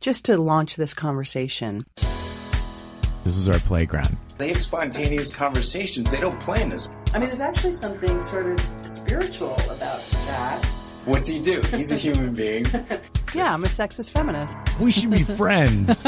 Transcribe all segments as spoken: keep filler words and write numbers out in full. just to launch this conversation. This is our playground. They have spontaneous conversations. They don't plan this. I mean, there's actually something sort of spiritual about that. What's he do? He's a human being. Yeah, I'm a sexist feminist. We should be friends.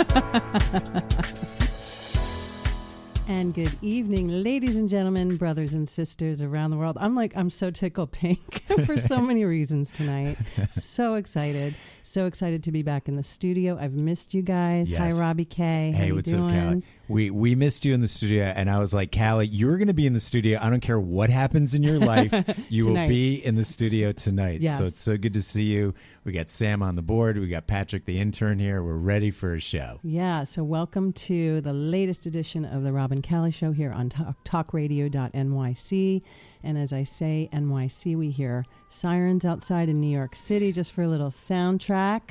And good evening, ladies and gentlemen, brothers and sisters around the world. I'm like, I'm so tickled pink for so many reasons tonight. So excited. So excited to be back in the studio. I've missed you guys. Yes. Hi, Robbie K. How hey, you what's doing? Up, Callie? We, we missed you in the studio, and I was like, Callie, you're going to be in the studio. I don't care what happens in your life. You will be in the studio tonight. Yes. So it's so good to see you. We got Sam on the board. We got Patrick, the intern, here. We're ready for a show. Yeah, so welcome to the latest edition of the Rob and Callie Show here on talk radio dot N Y C. And as I say, N Y C, we hear sirens outside in New York City just for a little soundtrack.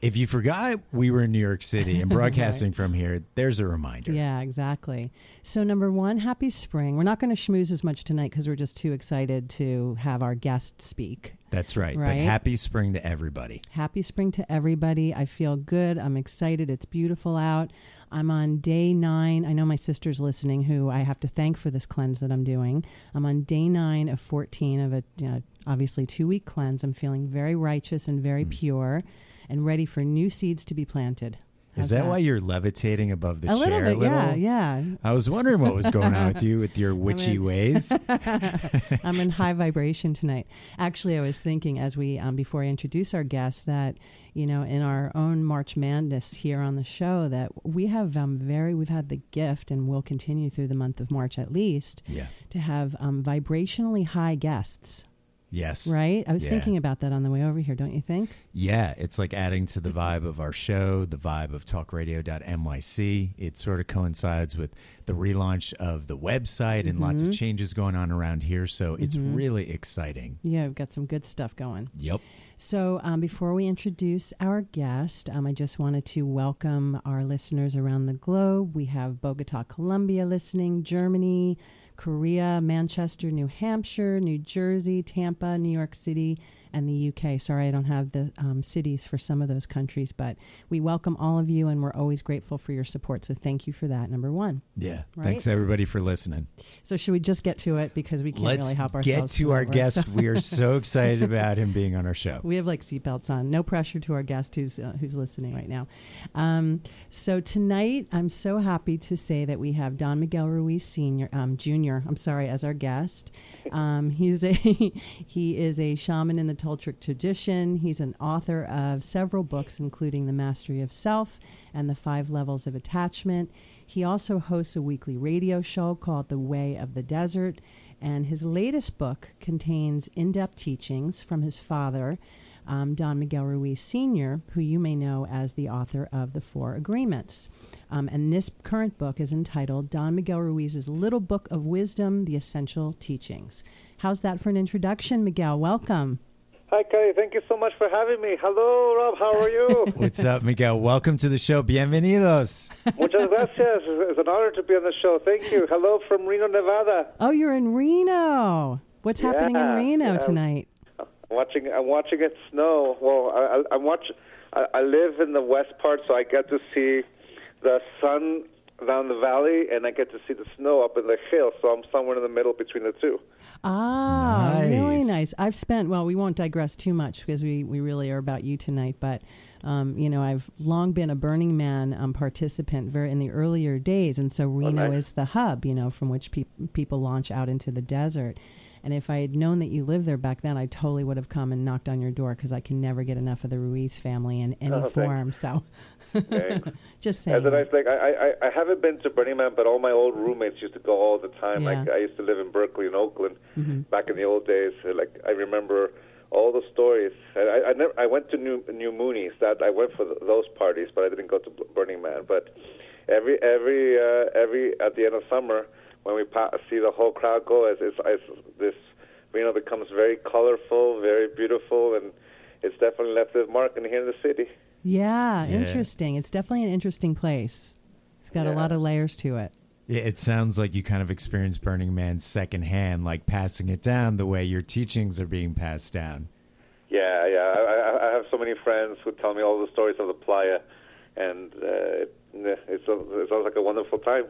If you forgot, we were in New York City and broadcasting right. from here. There's a reminder. Yeah, exactly. So number one, happy spring. We're not going to schmooze as much tonight because we're just too excited to have our guest speak. That's right. right. But happy spring to everybody. Happy spring to everybody. I feel good. I'm excited. It's beautiful out. I'm on day nine. I know my sister's listening, who I have to thank for this cleanse that I'm doing. I'm on day nine of fourteen of a, you know, obviously two-week cleanse. I'm feeling very righteous and very mm. pure and ready for new seeds to be planted. How's Is that, that why you're levitating above the a chair? Little bit, a little? Yeah, yeah. I was wondering what was going on with you with your witchy I'm in, ways. I'm in high vibration tonight. Actually, I was thinking as we, um, before I introduce our guest, that, you know, in our own March Madness here on the show, that we have um, very, we've had the gift, and will continue through the month of March at least, yeah. to have um, vibrationally high guests. Yes. Right? I was yeah. thinking about that on the way over here, don't you think? Yeah. It's like adding to the vibe of our show, the vibe of talk radio dot N Y C. It sort of coincides with the relaunch of the website and mm-hmm. lots of changes going on around here. So it's mm-hmm. really exciting. Yeah, we've got some good stuff going. Yep. So um, before we introduce our guest, um, I just wanted to welcome our listeners around the globe. We have Bogota, Colombia listening, Germany, Korea, Manchester, New Hampshire, New Jersey, Tampa, New York City, and the U K. Sorry, I don't have the um, cities for some of those countries, but we welcome all of you, and we're always grateful for your support. So thank you for that, number one. Yeah. Right? Thanks, everybody, for listening. So should we just get to it? Because we can't Let's really help ourselves. Let's get to our guest. So. We are so excited about him being on our show. We have like seatbelts on. No pressure to our guest who's, uh, who's listening right now. Um, so tonight, I'm so happy to say that we have Don Miguel Ruiz Senior, um, Junior I'm sorry, as our guest. Um, he's a he is a shaman in the Toltec tradition. He's an author of several books, including The Mastery of Self and The Five Levels of Attachment. He also hosts a weekly radio show called The Way of the Desert, and his latest book contains in-depth teachings from his father, Um, Don Miguel Ruiz Senior, who you may know as the author of The Four Agreements. Um, and this current book is entitled Don Miguel Ruiz's Little Book of Wisdom, The Essential Teachings. How's that for an introduction, Miguel? Welcome. Hi, Kelly. Thank you so much for having me. Hello, Rob. How are you? What's up, Miguel? Welcome to the show. Bienvenidos. Muchas gracias. It's an honor to be on the show. Thank you. Hello from Reno, Nevada. Oh, you're in Reno. What's yeah, happening in Reno yeah. tonight? Watching, I'm watching it snow. Well, I, I, I watch. I, I live in the west part, so I get to see the sun down the valley, and I get to see the snow up in the hill. So I'm somewhere in the middle between the two. Ah, nice. Really nice. I've spent. Well, we won't digress too much because we, we really are about you tonight. But um, you know, I've long been a Burning Man um, participant, very in the earlier days, and so Reno oh, nice. is the hub, you know, from which pe- people launch out into the desert. And if I had known that you lived there back then, I totally would have come and knocked on your door because I can never get enough of the Ruiz family in any oh, form. So just saying. That's a nice thing. I, I, I haven't been to Burning Man, but all my old roommates used to go all the time. Yeah. Like I used to live in Berkeley and Oakland mm-hmm. back in the old days. Like I remember all the stories. I, I, I, never, I went to New, New Moonies. That, I went for the, those parties, but I didn't go to Burning Man. But every every uh, every at the end of summer, when we see the whole crowd go, as, as, as this Reno becomes very colorful, very beautiful, and it's definitely left its mark in here in the city. Yeah, yeah. Interesting. It's definitely an interesting place. It's got yeah. a lot of layers to it. It sounds like you kind of experienced Burning Man secondhand, like passing it down the way your teachings are being passed down. Yeah, yeah. I, I have so many friends who tell me all the stories of the playa. and uh, it sounds like a wonderful time.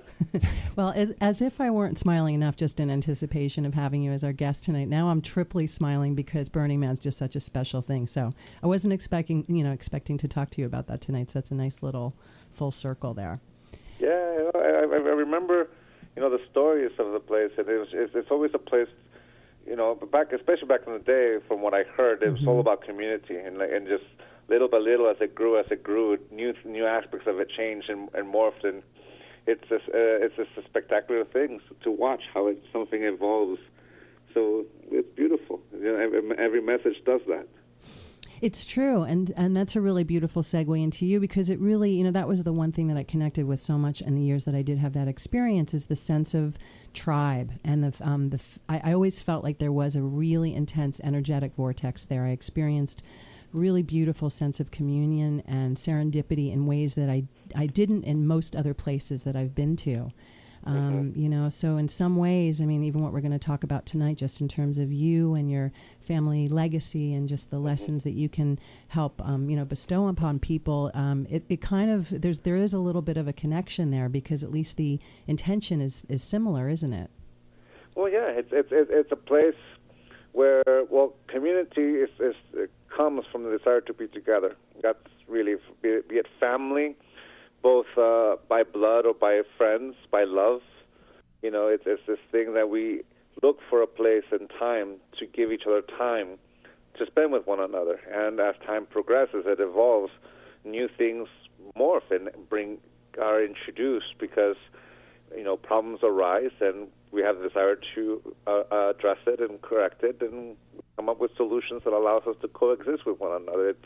Well, as, as if I weren't smiling enough just in anticipation of having you as our guest tonight, now I'm triply smiling because Burning Man's just such a special thing. So I wasn't expecting, you know, expecting to talk to you about that tonight, so that's a nice little full circle there. Yeah, you know, I, I remember, you know, the stories of the place, and it was, it's, it's always a place, you know, back, especially back in the day, from what I heard, it was mm-hmm. all about community, and like, and just little by little, as it grew, as it grew, new new aspects of it changed and, and morphed, and it's just, uh, it's just a spectacular thing to watch how it, something evolves. So it's beautiful. You know, every, every message does that. It's true, and, and that's a really beautiful segue into you, because it really, you know, that was the one thing that I connected with so much in the years that I did have that experience, is the sense of tribe. And the um, the f- I, I always felt like there was a really intense energetic vortex there. I experienced really beautiful sense of communion and serendipity in ways that I, I didn't in most other places that I've been to. Um, mm-hmm. You know, so in some ways, I mean, even what we're going to talk about tonight, just in terms of you and your family legacy and just the mm-hmm. lessons that you can help, um, you know, bestow upon people, um, it, it kind of, there's, there is a little bit of a connection there, because at least the intention is, is similar, isn't it? Well, yeah, it's, it's, it's a place where, well, community is, is it comes from the desire to be together. That's really, be it, be it family, both uh, by blood or by friends, by love. You know, it's, it's this thing that we look for a place and time to give each other time to spend with one another. And as time progresses, it evolves. New things morph and bring are introduced because, you know, problems arise, and we have the desire to uh, uh, address it and correct it and come up with solutions that allows us to coexist with one another. It's,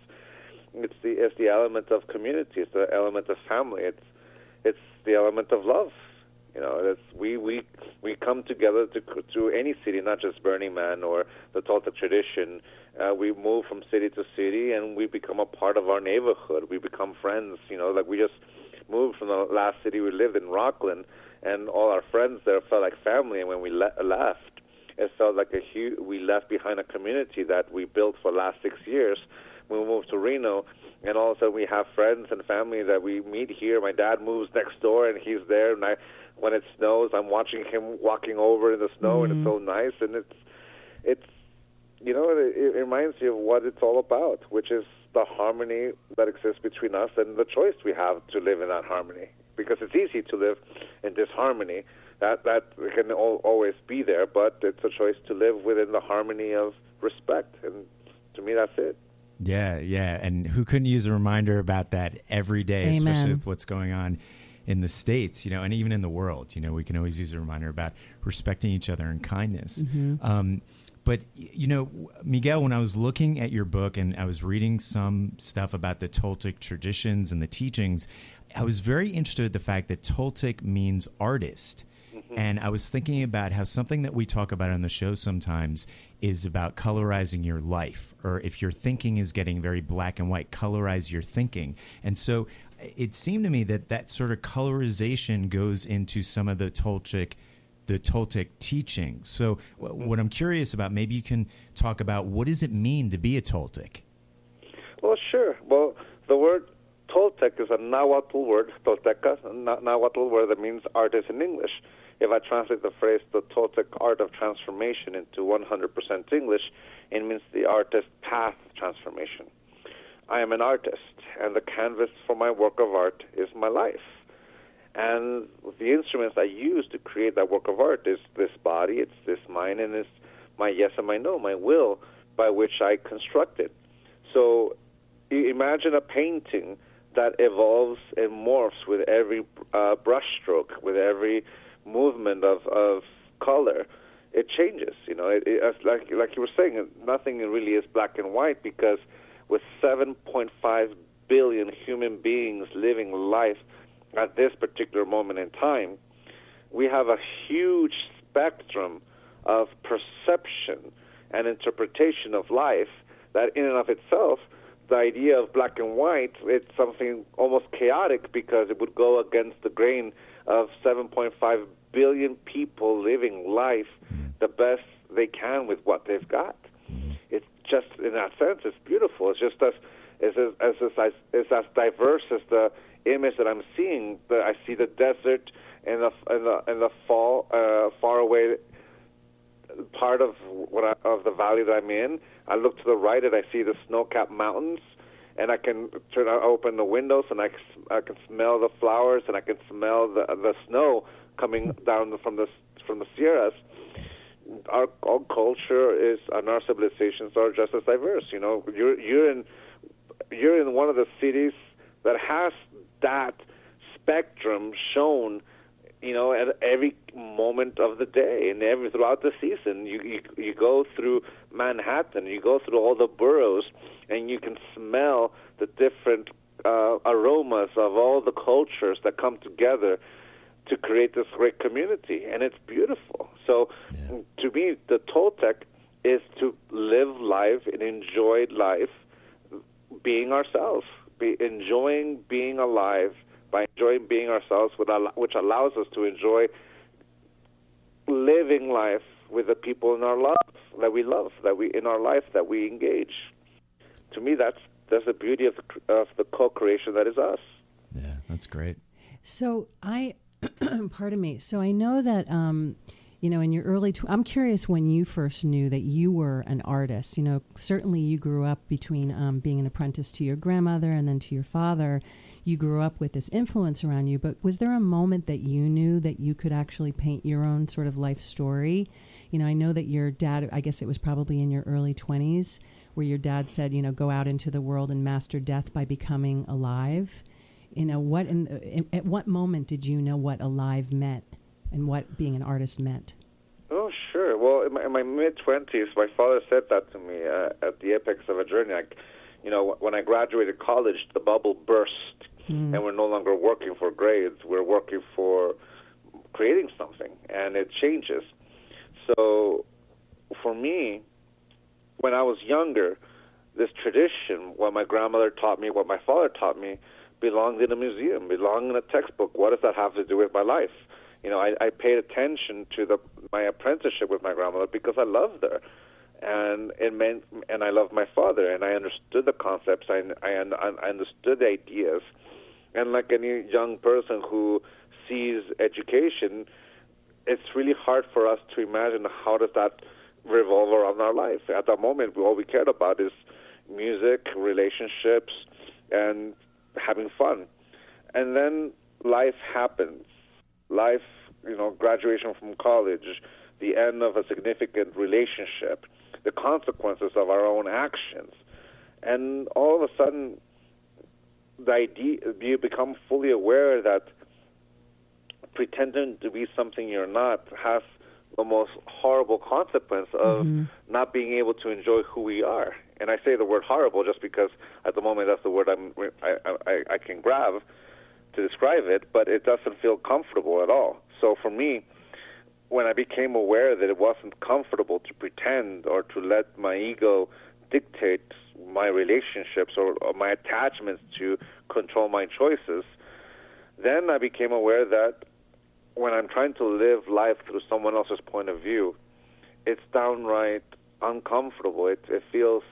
It's the it's the element of community. It's the element of family. It's it's the element of love. You know, it's, we we we come together to to any city, not just Burning Man or the Toltec tradition. Uh, we move from city to city, and we become a part of our neighborhood. We become friends. You know, like we just moved from the last city we lived in, Rockland, and all our friends there felt like family. And when we le- left, it felt like a huge, we left behind a community that we built for the last six years. We moved to Reno, and all of a sudden we have friends and family that we meet here. My dad moves next door, and he's there. And I, when it snows, I'm watching him walking over in the snow, mm-hmm. and it's so nice. And it's, it's, you know, it, it reminds me of what it's all about, which is the harmony that exists between us and the choice we have to live in that harmony. Because it's easy to live in disharmony. That that can all, always be there, but it's a choice to live within the harmony of respect. And to me, that's it. Yeah, yeah, and who couldn't use a reminder about that every day, Amen. Especially with what's going on in the States, you know, and even in the world. You know, we can always use a reminder about respecting each other and kindness. Mm-hmm. Um, but, you know, Miguel, when I was looking at your book and I was reading some stuff about the Toltec traditions and the teachings, I was very interested in the fact that Toltec means artist. And I was thinking about how something that we talk about on the show sometimes is about colorizing your life, or if your thinking is getting very black and white, colorize your thinking. And so it seemed to me that that sort of colorization goes into some of the Toltec, the Toltec teaching. So w- what I'm curious about, maybe you can talk about, what does it mean to be a Toltec? Well, sure. Well, the word Toltec is a Nahuatl word, Tolteca, Nahuatl word that means artist in English. If I translate the phrase, the Toltec art of transformation, into one hundred percent English, it means the artist path transformation. I am an artist, and the canvas for my work of art is my life. And the instruments I use to create that work of art is this body, it's this mind, and it's my yes and my no, my will, by which I construct it. So imagine a painting that evolves and morphs with every uh, brushstroke, with every movement of, of color. It changes, you know. It, it, like like you were saying, nothing really is black and white, because with seven point five billion human beings living life at this particular moment in time, we have a huge spectrum of perception and interpretation of life that in and of itself, the idea of black and white, it's something almost chaotic, because it would go against the grain of seven point five billion people living life the best they can with what they've got. It's just, in that sense, it's beautiful. It's just us, is as, as, as, is as diverse as the image that I'm seeing. That I see the desert and the and the, and the fall, uh, far away part of what I, of the valley that I'm in. I look to the right and I see the snow-capped mountains, and I can turn I open the windows and I, I can smell the flowers and I can smell the the snow coming down from the from the Sierras. Our, our culture is, and our civilizations are just as diverse. You know, you're you're in you're in one of the cities that has that spectrum shown, you know, at every moment of the day and every throughout the season. You, you you go through Manhattan, you go through all the boroughs, and you can smell the different uh, aromas of all the cultures that come together to create this great community, and it's beautiful. So, yeah. To me, the Toltec is to live life and enjoy life, being ourselves, be enjoying being alive by enjoying being ourselves, which allows us to enjoy living life with the people in our love that we love, that we in our life that we engage. To me, that's that's the beauty of the, of the co-creation that is us. Yeah, that's great. So I. Pardon me. So I know that, um, you know, in your early... Tw- I'm curious when you first knew that you were an artist. You know, certainly you grew up between um, being an apprentice to your grandmother and then to your father. You grew up with this influence around you. But was there a moment that you knew that you could actually paint your own sort of life story? You know, I know that your dad, I guess it was probably in your early twenties, where your dad said, you know, go out into the world and master death by becoming alive. You know, what in, at what moment did you know what alive meant and what being an artist meant? Oh, sure. Well, in my, in my mid-twenties, my father said that to me uh, at the apex of a journey. I, you know, when I graduated college, the bubble burst, mm. and we're no longer working for grades. We're working for creating something, and it changes. So for me, when I was younger, this tradition, what my grandmother taught me, what my father taught me, belonged in a museum, belonged in a textbook. What does that have to do with my life? You know, I, I paid attention to the, my apprenticeship with my grandmother because I loved her, and it meant, and I loved my father, and I understood the concepts, I, I, I understood the ideas, and like any young person who sees education, it's really hard for us to imagine how does that revolve around our life. At that moment, all we cared about is music, relationships, and having fun. And then life happens. Life, you know, graduation from college, the end of a significant relationship, the consequences of our own actions. And all of a sudden, the idea, you become fully aware that pretending to be something you're not has the most horrible consequence of mm-hmm. not being able to enjoy who we are. And I say the word horrible just because at the moment that's the word I'm, I, I, I can grab to describe it, but it doesn't feel comfortable at all. So for me, when I became aware that it wasn't comfortable to pretend or to let my ego dictate my relationships or, or my attachments to control my choices, then I became aware that when I'm trying to live life through someone else's point of view, it's downright uncomfortable. It, it feels...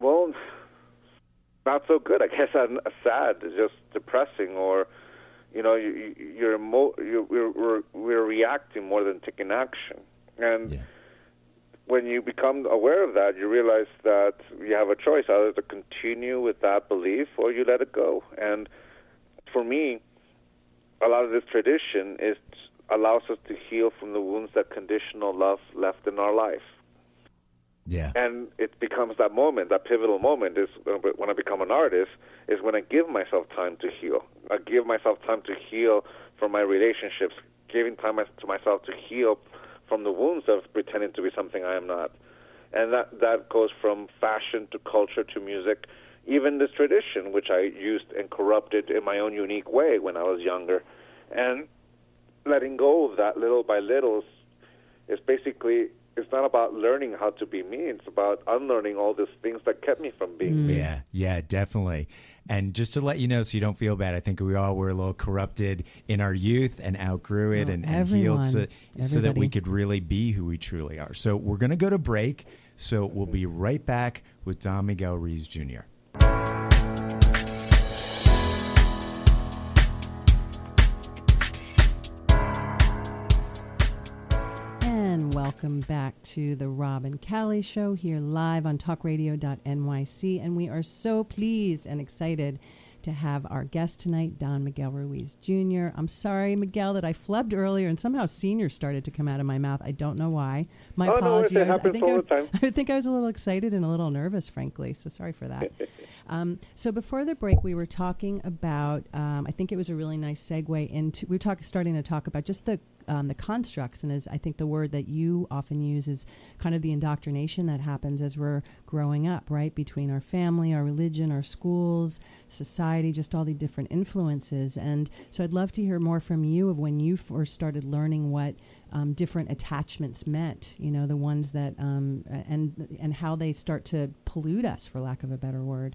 well, not so good. I guess I'm sad. It's just depressing, or you know, you, you're emo- you're we're, we're reacting more than taking action. And yeah. when you become aware of that, you realize that you have a choice: either to continue with that belief, or you let it go. And for me, a lot of this tradition is allows us to heal from the wounds that conditional love left in our life. Yeah. And it becomes that moment, that pivotal moment is when I become an artist, is when I give myself time to heal. I give myself time to heal from my relationships, giving time to myself to heal from the wounds of pretending to be something I am not. And that, that goes from fashion to culture to music, even this tradition, which I used and corrupted in my own unique way when I was younger. And letting go of that little by little is, is basically... it's not about learning how to be me. It's about unlearning all these things that kept me from being me. Yeah, yeah, definitely. And just to let you know, so you don't feel bad, I think we all were a little corrupted in our youth and outgrew it oh, and, and everyone, healed so, so that we could really be who we truly are. So we're going to go to break. So we'll be right back with Don Miguel Ruiz Junior And welcome back to the Rob and Callie Show here live on talk radio dot N Y C. And we are so pleased and excited to have our guest tonight, Don Miguel Ruiz Junior I'm sorry, Miguel, that I flubbed earlier and somehow senior started to come out of my mouth. I don't know why. My oh, apologies. No, it happens I think all I, would, the time. I think I was a little excited and a little nervous, frankly, so sorry for that. um, so before the break, we were talking about, um, I think it was a really nice segue into, we were talk, starting to talk about just the Um, the constructs, and as I think the word that you often use is kind of the indoctrination that happens as we're growing up, right, between our family, our religion, our schools, society, just all the different influences. And so I'd love to hear more from you of when you first started learning what um, different attachments meant, you know, the ones that um, and and how they start to pollute us, for lack of a better word.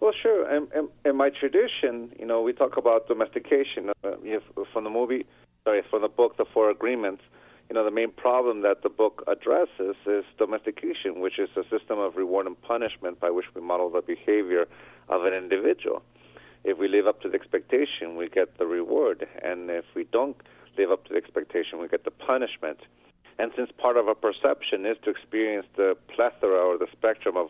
Well, sure. In, in, in my tradition, you know, we talk about domestication. Uh, you know, from the movie, sorry, from the book, The Four Agreements, you know, the main problem that the book addresses is domestication, which is a system of reward and punishment by which we model the behavior of an individual. If we live up to the expectation, we get the reward. And if we don't live up to the expectation, we get the punishment. And since part of our perception is to experience the plethora or the spectrum of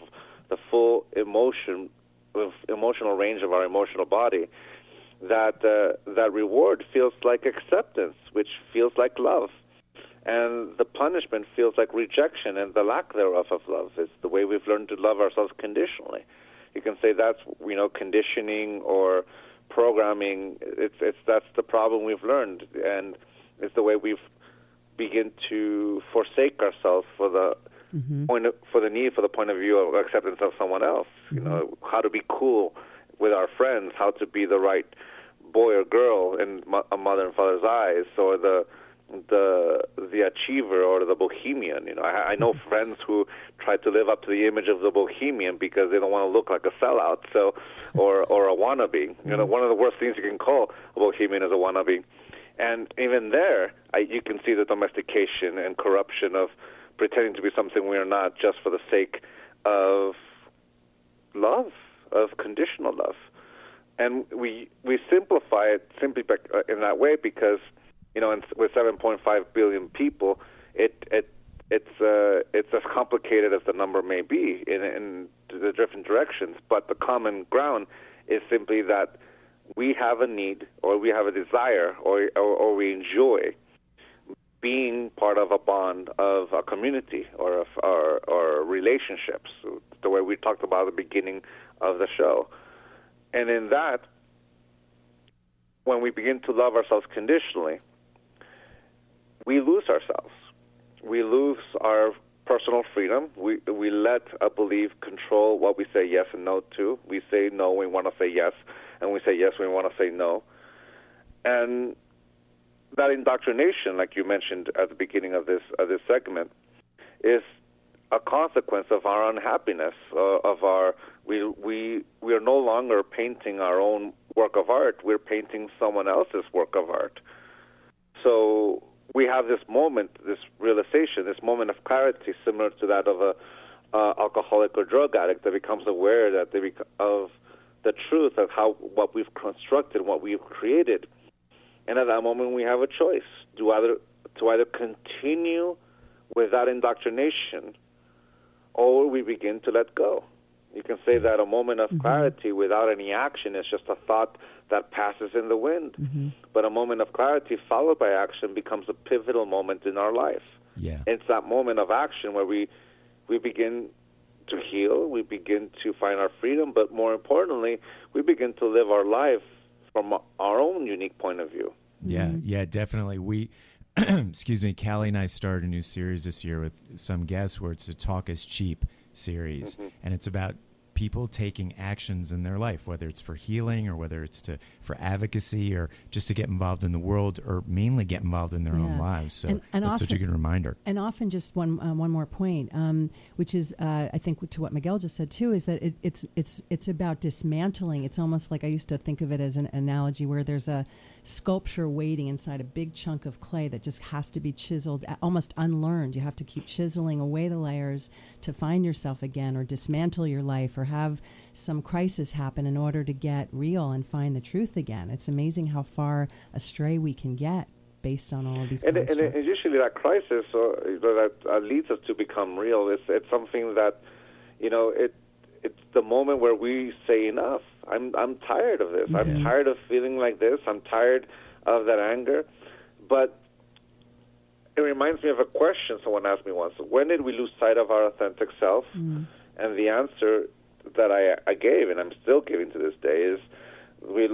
the full emotion With emotional range of our emotional body, that uh, that reward feels like acceptance, which feels like love, and the punishment feels like rejection and the lack thereof of love. It's the way we've learned to love ourselves conditionally. You can say that's, you know, conditioning or programming. It's it's that's the problem we've learned, and it's the way we've begin to forsake ourselves for the. Mm-hmm. Point of, for the need, for the point of view of acceptance of someone else, you mm-hmm. know, how to be cool with our friends, how to be the right boy or girl in mo- a mother and father's eyes, or the the the achiever or the bohemian. You know, I, I know friends who try to live up to the image of the bohemian because they don't want to look like a sellout, so or or a wannabe. Mm-hmm. You know, one of the worst things you can call a bohemian is a wannabe, and even there, I, you can see the domestication and corruption of pretending to be something we are not just for the sake of love, of conditional love. And we we simplify it simply in that way because, you know, with seven point five billion people, it it it's uh, it's as complicated as the number may be in, in the different directions. But the common ground is simply that we have a need or we have a desire or or, or we enjoy being part of a bond of a community or of our, our relationships, the way we talked about at the beginning of the show. And in that, when we begin to love ourselves conditionally, we lose ourselves. We lose our personal freedom. We we let a belief control what we say yes and no to. We say no, we want to say yes, and we say yes, we want to say no. And that indoctrination, like you mentioned at the beginning of this of this segment, is a consequence of our unhappiness. Uh, of our we we we are no longer painting our own work of art. We're painting someone else's work of art. So we have this moment, this realization, this moment of clarity, similar to that of a uh, alcoholic or drug addict that becomes aware that they bec- of the truth of how what we've constructed, what we've created. And at that moment, we have a choice to either to either continue with that indoctrination, or we begin to let go. You can say that a moment of mm-hmm. clarity without any action is just a thought that passes in the wind. Mm-hmm. But a moment of clarity followed by action becomes a pivotal moment in our life. Yeah, it's that moment of action where we we begin to heal, we begin to find our freedom, but more importantly, we begin to live our life from our own unique point of view. Yeah, yeah, definitely. We, excuse me, Callie and I started a new series this year with some guests where it's a Talk is Cheap series. Mm-hmm. And it's about people taking actions in their life, whether it's for healing or whether it's to for advocacy or just to get involved in the world or mainly get involved in their yeah. own lives. So and, and that's often, such a good reminder. And often just one uh, one more point, um, which is, uh, I think, to what Miguel just said, too, is that it, it's it's it's about dismantling. It's almost like I used to think of it as an analogy where there's a sculpture waiting inside a big chunk of clay that just has to be chiseled, almost unlearned. You have to keep chiseling away the layers to find yourself again or dismantle your life or have some crisis happen in order to get real and find the truth again. It's amazing how far astray we can get based on all of these and, and, and usually that crisis or, that uh, leads us to become real. It's, it's something that, you know, it it's the moment where we say enough. I'm I'm tired of this. Yeah. I'm tired of feeling like this. I'm tired of that anger. But it reminds me of a question someone asked me once. When did we lose sight of our authentic self? Mm. And the answer that I, I gave, and I'm still giving to this day, is we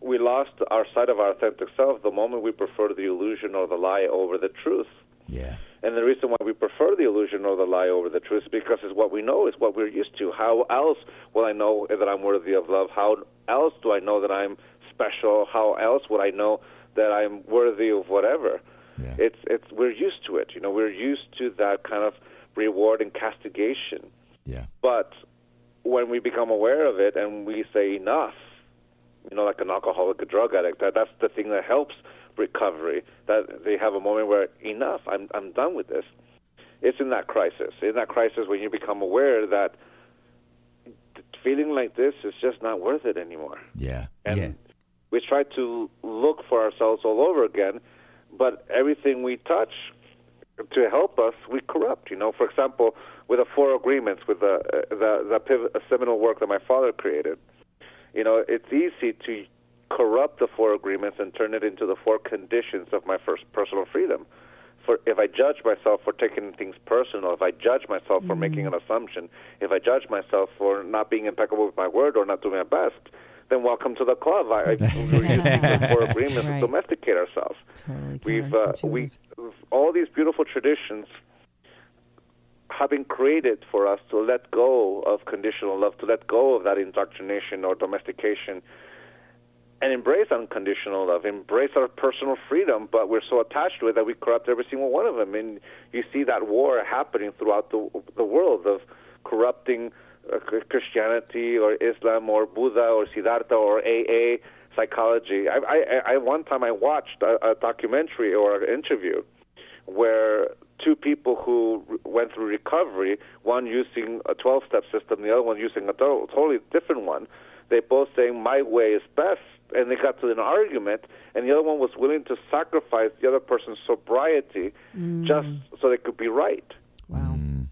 we lost our sight of our authentic self the moment we preferred the illusion or the lie over the truth. Yeah. And the reason why we prefer the illusion or the lie over the truth is because it's what we know, it's what we're used to. How else will I know that I'm worthy of love? How else do I know that I'm special? How else would I know that I'm worthy of whatever? Yeah. It's it's we're used to it, you know. We're used to that kind of reward and castigation. Yeah. But when we become aware of it and we say enough, you know, like an alcoholic, a drug addict, that, that's the thing that helps recovery. That they have a moment where enough, I'm I'm done with this. It's in that crisis. In that crisis when you become aware that feeling like this is just not worth it anymore. Yeah. And yeah. we try to look for ourselves all over again, but everything we touch to help us, we corrupt. You know, for example, with the Four Agreements, with the the, the pivot, a seminal work that my father created. You know, it's easy to corrupt the Four Agreements and turn it into the four conditions of my first personal freedom. For if I judge myself for taking things personal, if I judge myself mm-hmm. for making an assumption, if I judge myself for not being impeccable with my word or not doing my best, then welcome to the club. I, I the Four Agreements right. and domesticate ourselves. Totally We've uh, we all these beautiful traditions have been created for us to let go of conditional love, to let go of that indoctrination or domestication, and embrace unconditional love, embrace our personal freedom, but we're so attached to it that we corrupt every single one of them. And you see that war happening throughout the, the world of corrupting uh, Christianity or Islam or Buddha or Siddhartha or A A psychology. I, I, I one time I watched a, a documentary or an interview where two people who re- went through recovery, one using a twelve-step system, the other one using a to- totally different one, they both saying, my way is best, and they got to an argument, and the other one was willing to sacrifice the other person's sobriety mm. just so they could be right. Wow. Mm.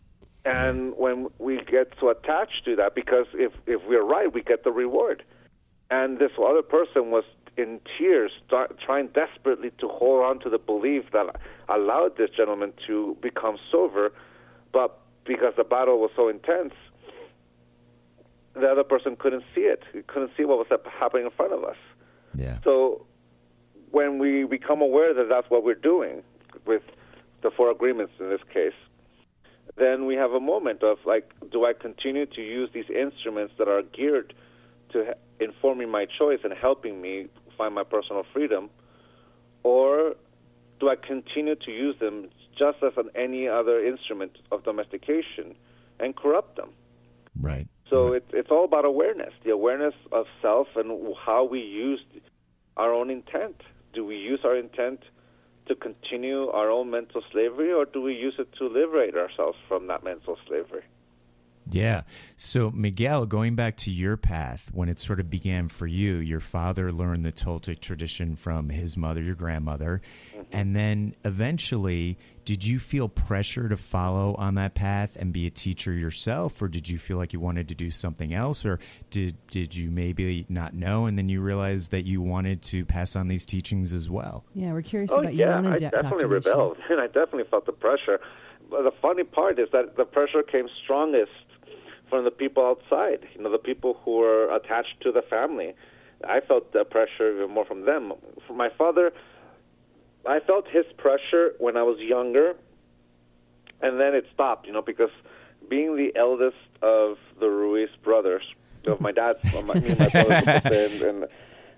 And when we get so attached to that, because if, if we're right, we get the reward. And this other person was in tears, start, trying desperately to hold on to the belief that allowed this gentleman to become sober, but because the battle was so intense, the other person couldn't see it. He couldn't see what was happening in front of us. Yeah. So when we become aware that that's what we're doing with the Four Agreements in this case, then we have a moment of, like, do I continue to use these instruments that are geared to informing my choice and helping me find my personal freedom, or do I continue to use them just as on any other instrument of domestication and corrupt them? Right. So it, it's all about awareness, the awareness of self and how we use our own intent. Do we use our intent to continue our own mental slavery, or do we use it to liberate ourselves from that mental slavery? Yeah. So, Miguel, going back to your path, when it sort of began for you, your father learned the Toltec tradition from his mother, your grandmother. Mm-hmm. And then eventually, did you feel pressure to follow on that path and be a teacher yourself? Or did you feel like you wanted to do something else? Or did, did you maybe not know and then you realized that you wanted to pass on these teachings as well? Yeah, we're curious oh, about yeah, you. I de- definitely rebelled, and I definitely felt the pressure. But the funny part is that the pressure came strongest from the people outside, you know, the people who were attached to the family. I felt the pressure even more from them. From my father, I felt his pressure when I was younger, and then it stopped, you know, because being the eldest of the Ruiz brothers, of my dad's, my, me and my brothers, and, and,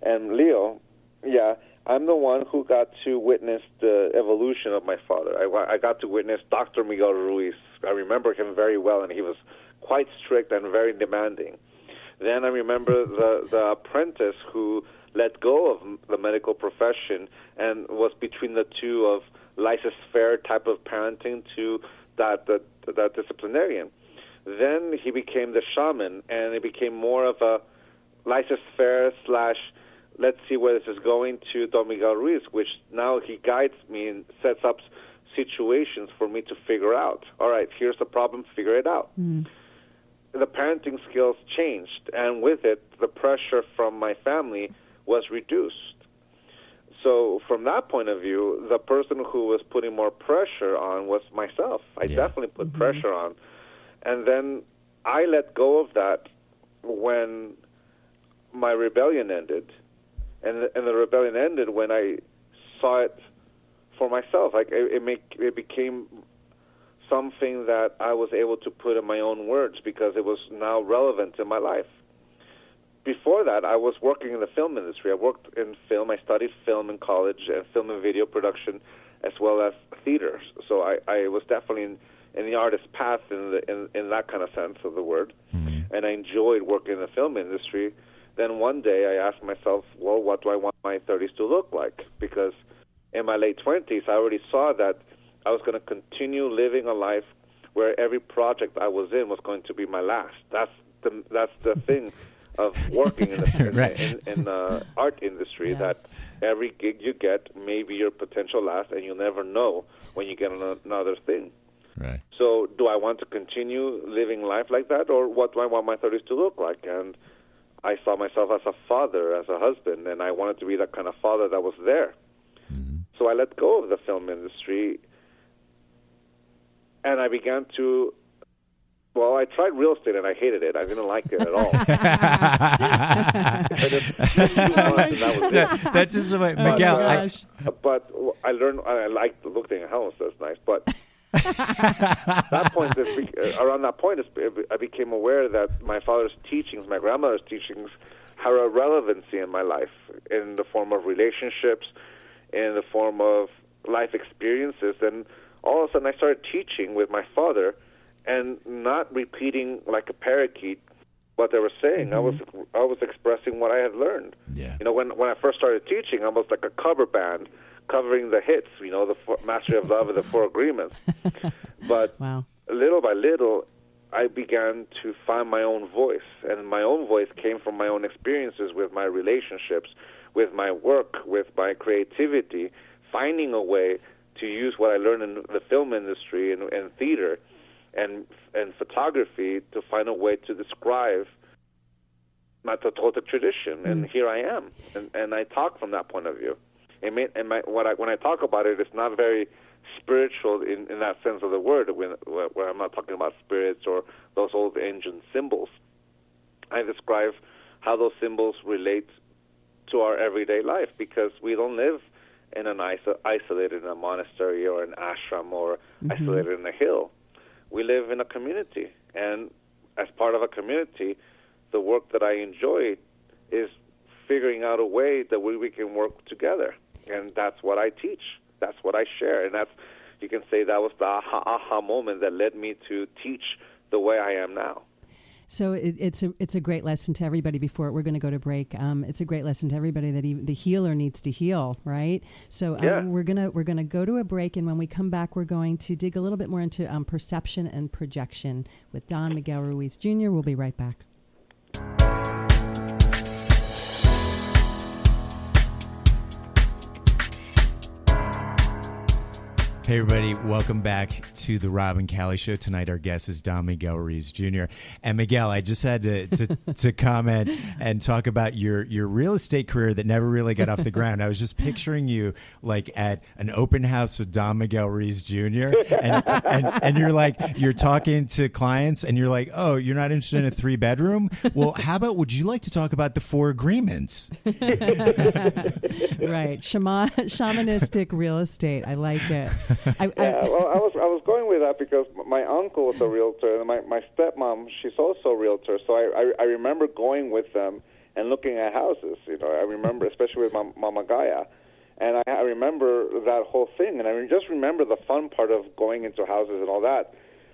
and Leo, yeah, I'm the one who got to witness the evolution of my father. I, I got to witness Doctor Miguel Ruiz. I remember him very well, and he was quite strict and very demanding. Then I remember the, the apprentice who let go of the medical profession and was between the two of laissez-faire type of parenting to that, that that disciplinarian. Then he became the shaman, and it became more of a laissez-faire slash let's see where this is going to Don Miguel Ruiz, which now he guides me and sets up situations for me to figure out. All right, here's the problem, figure it out. Mm. The parenting skills changed, and with it, the pressure from my family was reduced. So from that point of view, the person who was putting more pressure on was myself. I yeah. definitely put mm-hmm. pressure on. And then I let go of that when my rebellion ended. And, and the rebellion ended when I saw it for myself. Like it, it, make, it became something that I was able to put in my own words because it was now relevant in my life. Before that, I was working in the film industry. I worked in film. I studied film in college, and film and video production, as well as theater. So I, I was definitely in, in the artist path in, the, in in that kind of sense of the word. Mm-hmm. And I enjoyed working in the film industry. Then one day I asked myself, well, what do I want my thirties to look like? Because in my late twenties, I already saw that I was going to continue living a life where every project I was in was going to be my last. That's the, that's the thing. Of working in the right. in, in, uh, art industry, yes. that every gig you get may be your potential last, and you'll never know when you get another thing. Right. So do I want to continue living life like that, or what do I want my thirties to look like? And I saw myself as a father, as a husband, and I wanted to be that kind of father that was there. Mm-hmm. So I let go of the film industry, and I began to... Well, I tried real estate and I hated it. I didn't like it at all. that, that's just the way, Miguel. But, uh, I, but I learned, I liked looking at houses. That's nice. But that point, around that point, I became aware that my father's teachings, my grandmother's teachings, had a relevancy in my life in the form of relationships, in the form of life experiences. And all of a sudden, I started teaching with my father and not repeating like a parakeet what they were saying. Mm-hmm. I was I was expressing what I had learned. Yeah. You know, when when I first started teaching, I was like a cover band covering the hits, you know, the four, Mastery of Love and The Four Agreements. But wow. little by little, I began to find my own voice, and my own voice came from my own experiences with my relationships, with my work, with my creativity, finding a way to use what I learned in the film industry and, and theater and and photography to find a way to describe my Toltec tradition. And here I am, and, and I talk from that point of view. And, may, and my, what I, when I talk about it, it's not very spiritual in, in that sense of the word, when, where I'm not talking about spirits or those old ancient symbols. I describe how those symbols relate to our everyday life, because we don't live in an iso- isolated in a monastery or an ashram or mm-hmm. isolated in a hill. We live in a community, and as part of a community, the work that I enjoy is figuring out a way that we, we can work together, and that's what I teach. That's what I share, and that's, you can say, that was the aha, aha moment that led me to teach the way I am now. So it, it's a it's a great lesson to everybody. Before we're going to go to break, um, it's a great lesson to everybody that even the healer needs to heal, right? So um, yeah. we're gonna we're gonna go to a break, and when we come back, we're going to dig a little bit more into um, perception and projection with Don Miguel Ruiz Junior We'll be right back. Hey everybody, welcome back to the Rob and Callie Show. Tonight our guest is Don Miguel Ruiz Junior And Miguel, I just had to to, to comment and talk about your, your real estate career that never really got off the ground. I was just picturing you like at an open house with Don Miguel Ruiz Junior And, and, and you're like, you're talking to clients and you're like, oh, you're not interested in a three bedroom? Well, how about, would you like to talk about the four agreements? Right. Shaman, shamanistic real estate. I like it. I, I, yeah, well, I was I was going with that because my uncle was a realtor, and my, my stepmom, she's also a realtor, so I, I I remember going with them and looking at houses, you know. I remember, especially with Mama, Mama Gaia, and I, I remember that whole thing, and I just remember the fun part of going into houses and all that.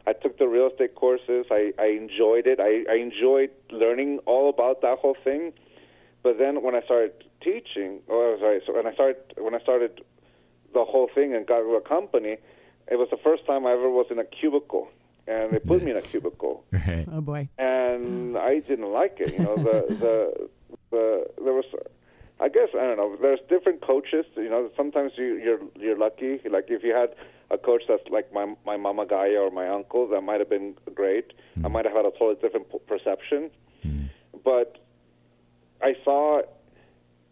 I took the real estate courses. I, I enjoyed it. I, I enjoyed learning all about that whole thing. But then when I started teaching, oh, sorry, so when I started when I started the whole thing and got into a company, it was the first time I ever was in a cubicle, and they put me in a cubicle. Right. Oh boy! And I didn't like it. You know, the the the there was, I guess I don't know. There's different coaches. You know, sometimes you you're you're lucky. Like if you had a coach that's like my my Mama Gaia or my uncle, that might have been great. Mm. I might have had a totally different p- perception. Mm. But I saw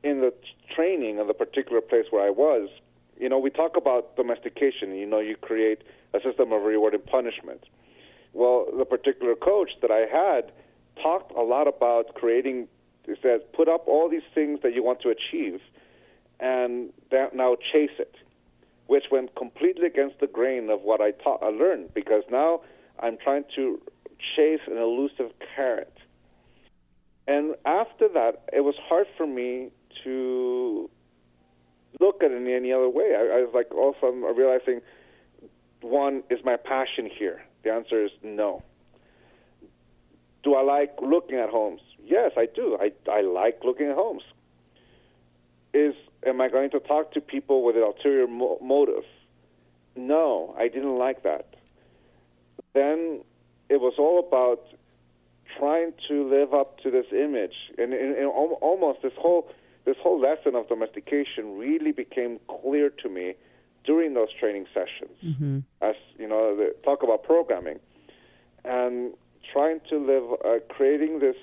in the training of the particular place where I was, you know, we talk about domestication. You know, you create a system of reward and punishment. Well, the particular coach that I had talked a lot about creating, he says, put up all these things that you want to achieve and that now chase it, which went completely against the grain of what I taught, I learned, because now I'm trying to chase an elusive carrot. And after that, it was hard for me to look at it in any other way. I, I was like, also, I'm realizing, one, is my passion here? The answer is no. Do I like looking at homes? Yes, I do. I, I like looking at homes. Is Am I going to talk to people with an ulterior mo- motive? No, I didn't like that. Then it was all about trying to live up to this image, and, and, and al- almost this whole this whole lesson of domestication really became clear to me during those training sessions. Mm-hmm. As you know, the, talk about programming and trying to live, uh, creating this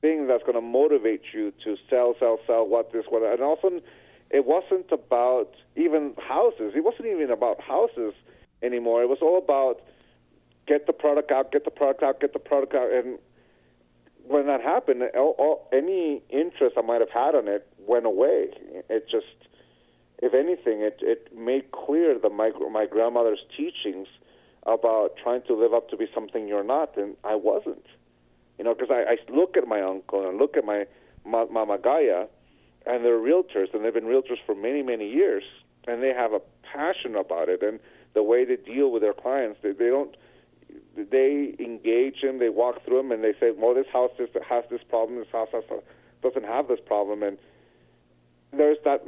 thing that's going to motivate you to sell, sell, sell, what this, what that. And often it wasn't about even houses. It wasn't even about houses anymore. It was all about get the product out, get the product out, get the product out. And when that happened, all, all, any interest I might have had on it went away. It just, if anything, it, it made clear that my, my grandmother's teachings about trying to live up to be something you're not, and I wasn't. You know, because I, I look at my uncle and look at my ma, Mama Gaia, and they're realtors, and they've been realtors for many, many years, and they have a passion about it. And the way they deal with their clients, they, they don't, they engage them, they walk through them, and they say, well, this house is, has this problem, this house has, doesn't have this problem. And there's that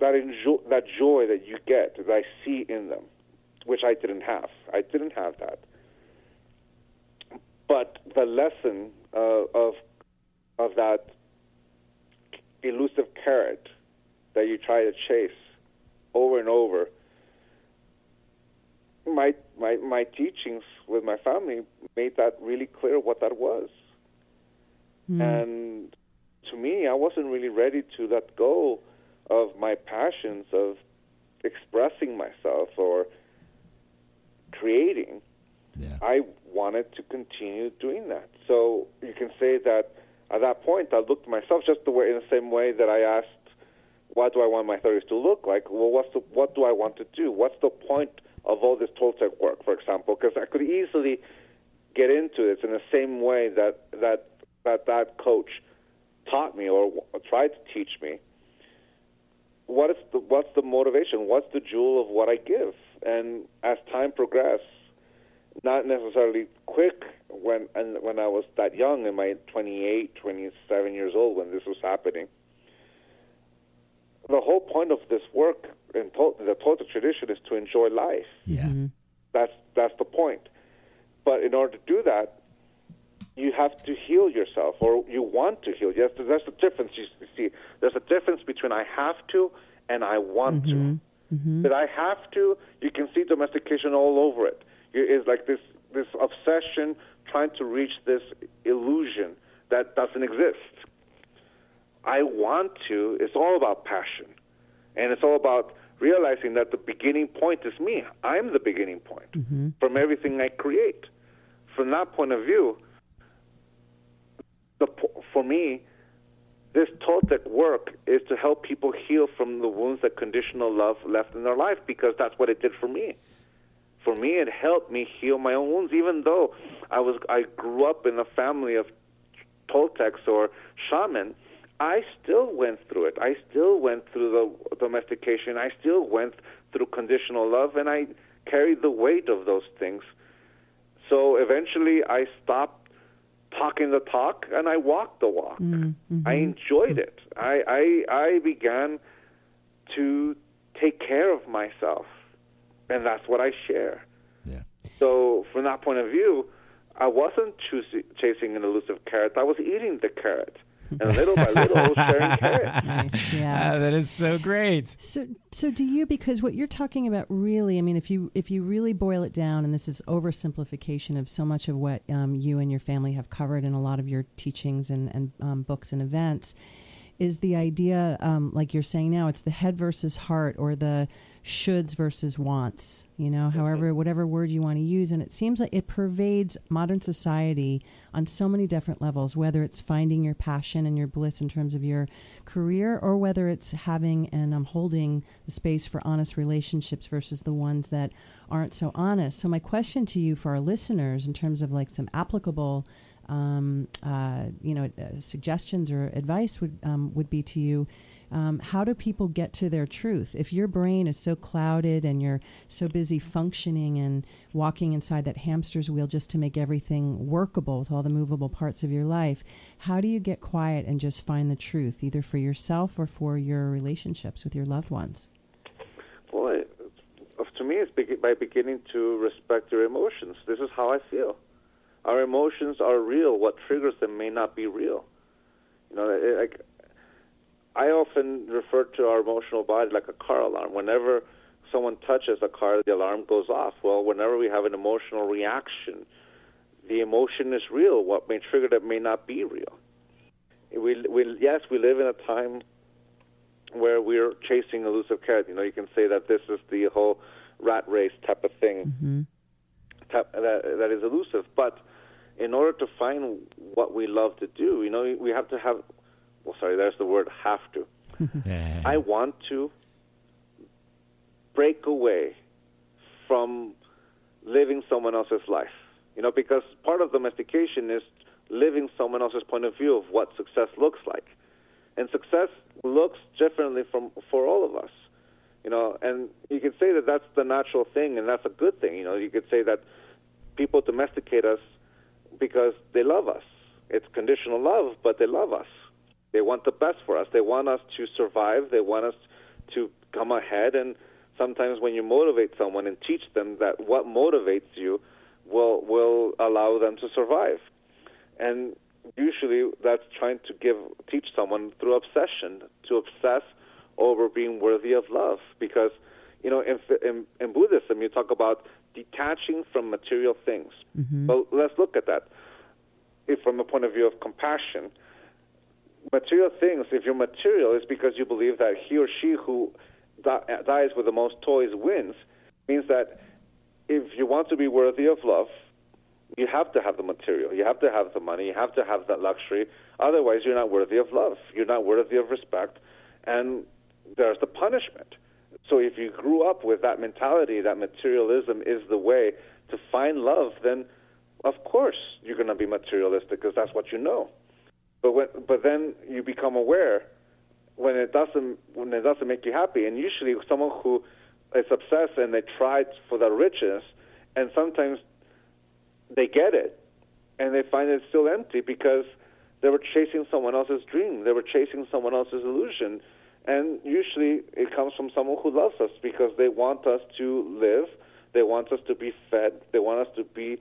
that, enjoy, that joy that you get, that I see in them, which I didn't have. I didn't have that. But the lesson uh, of of that elusive carrot that you try to chase over and over, my my my teachings with my family made that really clear what that was. Mm. And to me, I wasn't really ready to let go of my passions of expressing myself or creating. Yeah. I wanted to continue doing that. So you can say that at that point, I looked at myself just the way, in the same way that I asked, what do I want my thirties to look like? Well, what's the, what do I want to do? What's the point of all this Toltec work, for example? Because I could easily get into it in the same way that that, that that coach taught me or tried to teach me. What is the, what's the motivation? What's the jewel of what I give? And as time progressed, not necessarily quick when and when I was that young, in my twenty-eight, twenty-seven years old when this was happening. The whole point of this work in Tol- the Toltec tradition is to enjoy life. Yeah, mm-hmm. that's that's the point. But in order to do that, you have to heal yourself, or you want to heal. Yes, there's a difference. You see, there's a difference between I have to and I want mm-hmm. to. Mm-hmm. That I have to, you can see domestication all over it. It's like this this obsession trying to reach this illusion that doesn't exist. I want to. It's all about passion. And it's all about realizing that the beginning point is me. I'm the beginning point mm-hmm. from everything I create. From that point of view, the, for me, this Toltec work is to help people heal from the wounds that conditional love left in their life, because that's what it did for me. for me, it helped me heal my own wounds, even though I was I grew up in a family of Toltecs or shamans. I still went through it. I still went through the domestication. I still went through conditional love, and I carried the weight of those things. So eventually I stopped talking the talk, and I walked the walk. Mm-hmm. I enjoyed it. I, I I began to take care of myself, and that's what I share. Yeah. So from that point of view, I wasn't choosing, chasing an elusive carrot. I was eating the carrot. And little by little, sharing carrots. Nice, yeah. Ah, that is so great. So, so do you? Because what you're talking about, really, I mean, if you if you really boil it down, and this is oversimplification of so much of what um, you and your family have covered in a lot of your teachings and and um, books and events, is the idea, um, like you're saying now, it's the head versus heart, or the shoulds versus wants. You know, mm-hmm. however, whatever word you want to use, and it seems like it pervades modern society on so many different levels, whether it's finding your passion and your bliss in terms of your career, or whether it's having and um, holding the space for honest relationships versus the ones that aren't so honest. So my question to you, for our listeners, in terms of like some applicable, um, uh, you know, uh, suggestions or advice would um, would be to you. Um, how do people get to their truth? If your brain is so clouded and you're so busy functioning and walking inside that hamster's wheel just to make everything workable with all the movable parts of your life, how do you get quiet and just find the truth, either for yourself or for your relationships with your loved ones? Well, it, to me, it's be- by beginning to respect your emotions. This is how I feel. Our emotions are real. What triggers them may not be real. You know, like... I often refer to our emotional body like a car alarm. Whenever someone touches a car, the alarm goes off. Well, whenever we have an emotional reaction, the emotion is real. What may trigger that may not be real. We, we, yes, we live in a time where we're chasing elusive carrot. You know, you can say that this is the whole rat race type of thing mm-hmm. type, that, that is elusive. But in order to find what we love to do, you know, we have to have... Well, sorry, there's the word have to. Yeah. I want to break away from living someone else's life. You know, because part of domestication is living someone else's point of view of what success looks like. And success looks differently from for all of us. You know, and you could say that that's the natural thing, and that's a good thing. You know, you could say that people domesticate us because they love us. It's conditional love, but they love us. They want the best for us. They want us to survive. They want us to come ahead. And sometimes when you motivate someone and teach them that what motivates you will will allow them to survive. And usually that's trying to give teach someone through obsession, to obsess over being worthy of love. Because, you know, in, in, in Buddhism, you talk about detaching from material things. Mm-hmm. But let's look at that if from a point of view of compassion. Material things, if you're material, it's because you believe that he or she who di- dies with the most toys wins. It means that if you want to be worthy of love, you have to have the material. You have to have the money. You have to have that luxury. Otherwise, you're not worthy of love. You're not worthy of respect. And there's the punishment. So if you grew up with that mentality, that materialism is the way to find love, then of course you're going to be materialistic because that's what you know. But when, but then you become aware when it doesn't when it doesn't make you happy. And usually someone who is obsessed and they try for the riches, and sometimes they get it, and they find it still empty because they were chasing someone else's dream. They were chasing someone else's illusion. And usually it comes from someone who loves us because they want us to live. They want us to be fed. They want us to be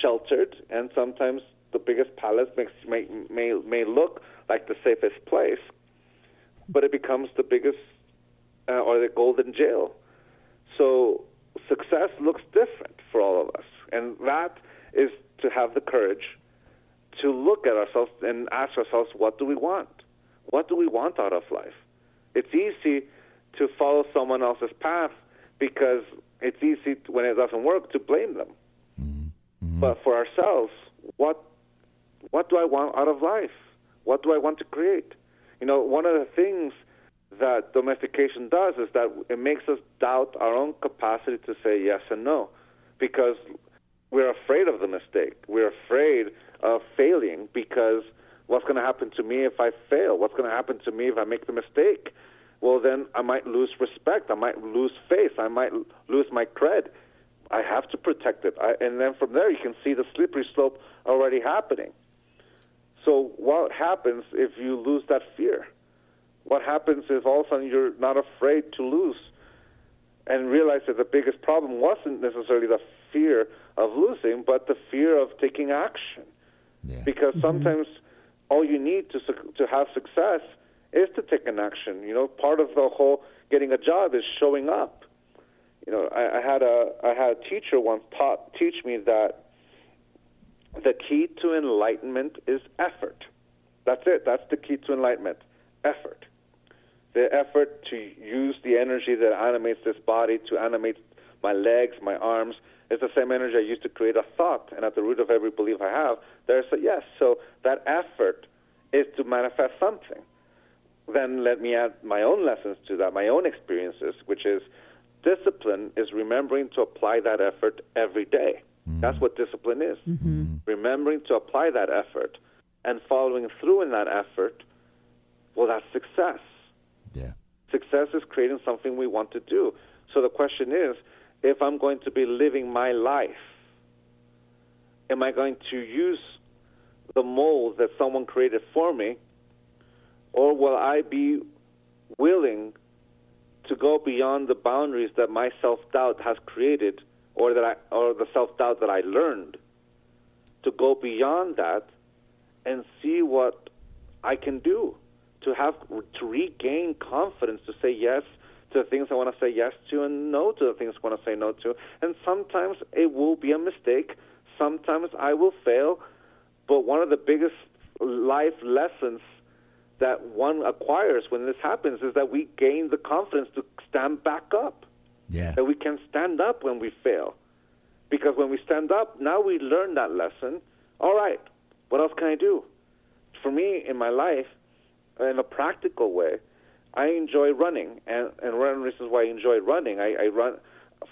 sheltered. And sometimes the biggest palace makes, may, may may look like the safest place, but it becomes the biggest uh, or the golden jail. So success looks different for all of us, and that is to have the courage to look at ourselves and ask ourselves, what do we want? What do we want out of life? It's easy to follow someone else's path because it's easy to, when it doesn't work, to blame them. Mm-hmm. But for ourselves, what What do I want out of life? What do I want to create? You know, one of the things that domestication does is that it makes us doubt our own capacity to say yes and no. because we're afraid of the mistake. We're afraid of failing because what's going to happen to me if I fail? What's going to happen to me if I make the mistake? Well, then I might lose respect. I might lose face. I might lose my cred. I have to protect it. I, and then from there, you can see the slippery slope already happening. So what happens if you lose that fear? What happens if all of a sudden you're not afraid to lose and realize that the biggest problem wasn't necessarily the fear of losing, but the fear of taking action? Yeah. Because mm-hmm. sometimes all you need to su- to have success is to take an action. You know, part of the whole getting a job is showing up. You know, I, I had a I had a teacher once taught teach me that the key to enlightenment is effort. That's it. That's the key to enlightenment. Effort. The effort to use the energy that animates this body to animate my legs, my arms. It's the same energy I use to create a thought, and at the root of every belief I have, there's a yes. So that effort is to manifest something. Then let me add my own lessons to that, my own experiences, which is discipline is remembering to apply that effort every day. Mm-hmm. That's what discipline is. Mm-hmm. Remembering to apply that effort and following through in that effort, well, that's success. Yeah. Success is creating something we want to do. So the question is, if I'm going to be living my life, am I going to use the mold that someone created for me, or will I be willing to go beyond the boundaries that my self-doubt has created, or that I, or the self-doubt that I learned, to go beyond that and see what I can do to have to regain confidence to say yes to the things I want to say yes to and no to the things I want to say no to. And sometimes it will be a mistake. Sometimes I will fail. But one of the biggest life lessons that one acquires when this happens is that we gain the confidence to stand back up. Yeah. That we can stand up when we fail. Because when we stand up, now we learn that lesson. All right, what else can I do? For me, in my life, in a practical way, I enjoy running, and, and one of the reasons why I enjoy running, I, I run.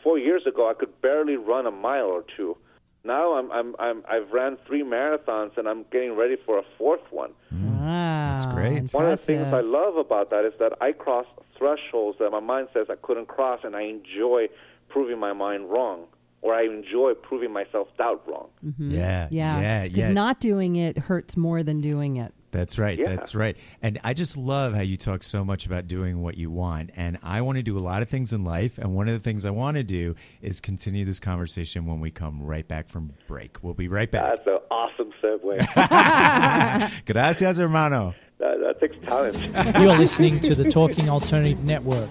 Four years ago, I could barely run a mile or two. Now I'm, I'm, I'm, I've ran three marathons, and I'm getting ready for a fourth one. Wow, that's great. Impressive. One of the things I love about that is that I cross thresholds that my mind says I couldn't cross, and I enjoy proving my mind wrong, or I enjoy proving my self-doubt wrong. Mm-hmm. Yeah, yeah, yeah. Because yeah. not doing it hurts more than doing it. That's right. Yeah. That's right. And I just love how you talk so much about doing what you want. And I want to do a lot of things in life. And one of the things I want to do is continue this conversation when we come right back from break. We'll be right back. That's an awesome segue. Gracias, hermano. That, that takes talent. You're listening to the Talking Alternative Network.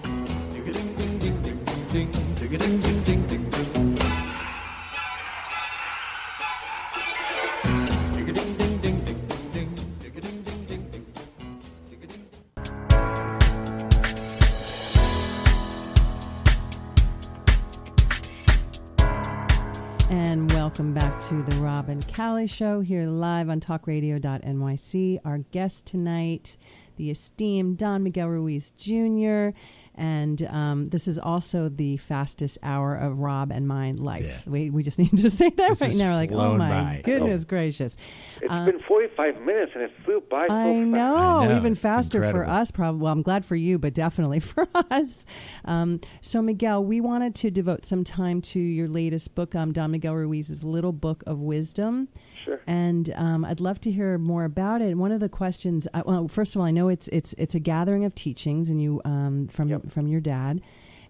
Welcome back to the Rob and Callie Show here live on talk radio dot N Y C. Our guest tonight, the esteemed Don Miguel Ruiz Junior And um, this is also the fastest hour of Rob and my life. Yeah. We we just need to say that this right now. We're like, oh my by. goodness oh. gracious. It's uh, been forty-five minutes and it flew by. So I, know, I know, even faster for us probably. Well, I'm glad for you, but definitely for us. Um, so Miguel, we wanted to devote some time to your latest book, um, Don Miguel Ruiz's Little Book of Wisdom. Sure. And um, I'd love to hear more about it. One of the questions, I, well, first of all, I know it's it's it's a gathering of teachings and you um, from yep. from your dad,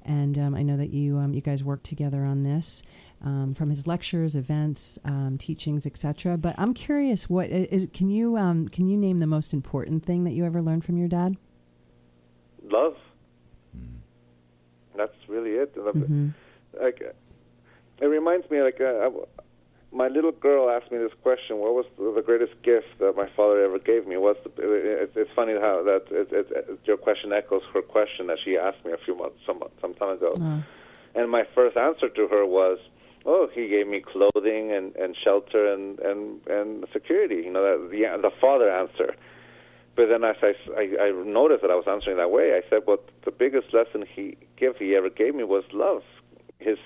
and um, I know that you um, you guys work together on this um, from his lectures, events, um, teachings, et cetera. But I'm curious, what is? Can you um, can you name the most important thing that you ever learned from your dad? Love. Mm. That's really it. Mm-hmm. Like, it reminds me, like uh, my little girl asked me this question: what was the greatest gift that my father ever gave me? What's the, it, it's funny how that it, it, it, your question echoes her question that she asked me a few months, some, some time ago. Uh. And my first answer to her was, "Oh, he gave me clothing and, and shelter and, and, and security." You know, that, the the father answer. But then as I, I, I noticed that I was answering that way, I said, "Well, the biggest lesson he gift he ever gave me was love. His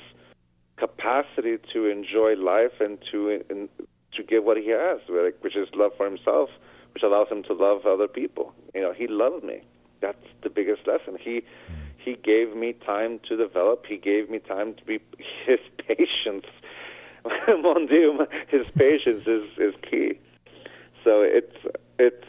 capacity to enjoy life and to and to give what he has, which is love for himself, which allows him to love other people. You know, he loved me. That's the biggest lesson. He he gave me time to develop. He gave me time to be his patience. Mon Dieu, his patience is, is key. So it's it's